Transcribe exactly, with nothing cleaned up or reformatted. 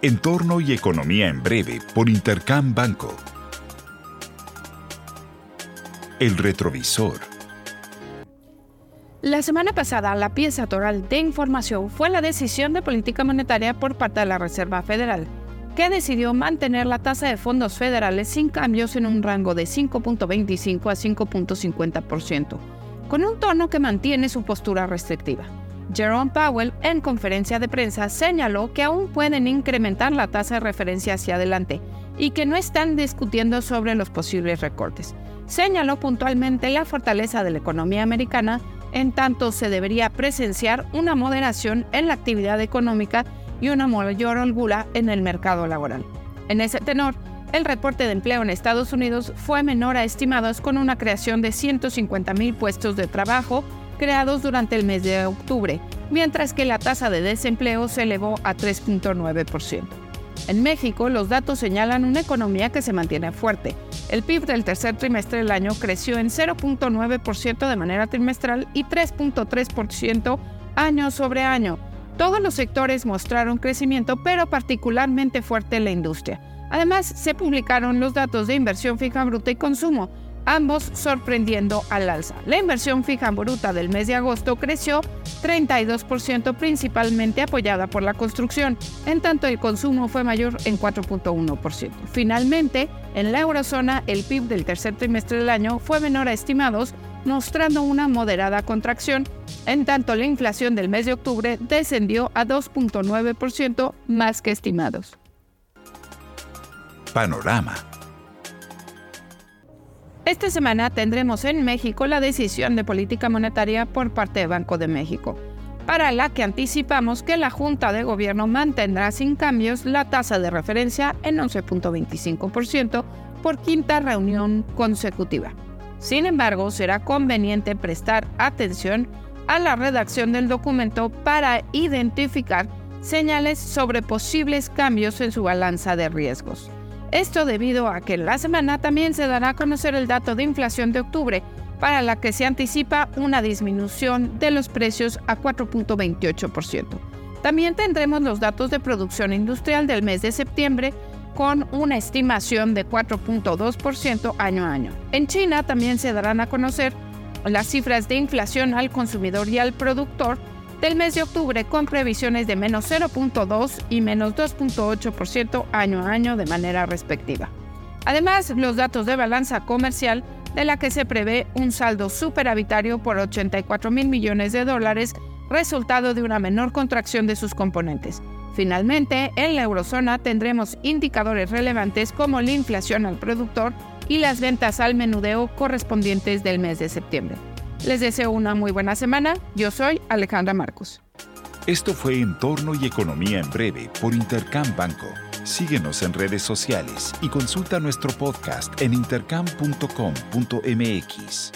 Entorno y economía en breve por Intercam Banco. El retrovisor. La semana pasada, la pieza toral de información fue la decisión de política monetaria por parte de la Reserva Federal, que decidió mantener la tasa de fondos federales sin cambios en un rango de cinco punto veinticinco a cinco punto cincuenta por ciento, con un tono que mantiene su postura restrictiva. Jerome Powell, en conferencia de prensa, señaló que aún pueden incrementar la tasa de referencia hacia adelante y que no están discutiendo sobre los posibles recortes. Señaló puntualmente la fortaleza de la economía americana, en tanto se debería presenciar una moderación en la actividad económica y una mayor holgura en el mercado laboral. En ese tenor, el reporte de empleo en Estados Unidos fue menor a estimados, con una creación de ciento cincuenta mil puestos de trabajo creados durante el mes de octubre, mientras que la tasa de desempleo se elevó a tres punto nueve por ciento. En México, los datos señalan una economía que se mantiene fuerte. El P I B del tercer trimestre del año creció en cero punto nueve por ciento de manera trimestral y tres punto tres por ciento año sobre año. Todos los sectores mostraron crecimiento, pero particularmente fuerte la industria. Además, se publicaron los datos de inversión fija bruta y consumo, ambos sorprendiendo al alza. La inversión fija bruta del mes de agosto creció treinta y dos por ciento, principalmente apoyada por la construcción, en tanto el consumo fue mayor en cuatro punto uno por ciento. Finalmente, en la eurozona, el P I B del tercer trimestre del año fue menor a estimados, mostrando una moderada contracción. En tanto, la inflación del mes de octubre descendió a dos punto nueve por ciento, más que estimados. Panorama. Esta semana tendremos en México la decisión de política monetaria por parte de Banco de México, para la que anticipamos que la Junta de Gobierno mantendrá sin cambios la tasa de referencia en once punto veinticinco por ciento por quinta reunión consecutiva. Sin embargo, será conveniente prestar atención a la redacción del documento para identificar señales sobre posibles cambios en su balanza de riesgos. Esto debido a que en la semana también se dará a conocer el dato de inflación de octubre, para la que se anticipa una disminución de los precios a cuatro punto veintiocho por ciento. También tendremos los datos de producción industrial del mes de septiembre, con una estimación de cuatro punto dos por ciento año a año. En China también se darán a conocer las cifras de inflación al consumidor y al productor del mes de octubre, con previsiones de menos cero punto dos y menos dos punto ocho por ciento año a año de manera respectiva. Además, los datos de balanza comercial, de la que se prevé un saldo superavitario por ochenta y cuatro mil millones de dólares, resultado de una menor contracción de sus componentes. Finalmente, en la eurozona tendremos indicadores relevantes como la inflación al productor y las ventas al menudeo correspondientes del mes de septiembre. Les deseo una muy buena semana. Yo soy Alejandra Marcos. Esto fue Entorno y Economía en Breve por Intercam Banco. Síguenos en redes sociales y consulta nuestro podcast en intercam punto com punto mx.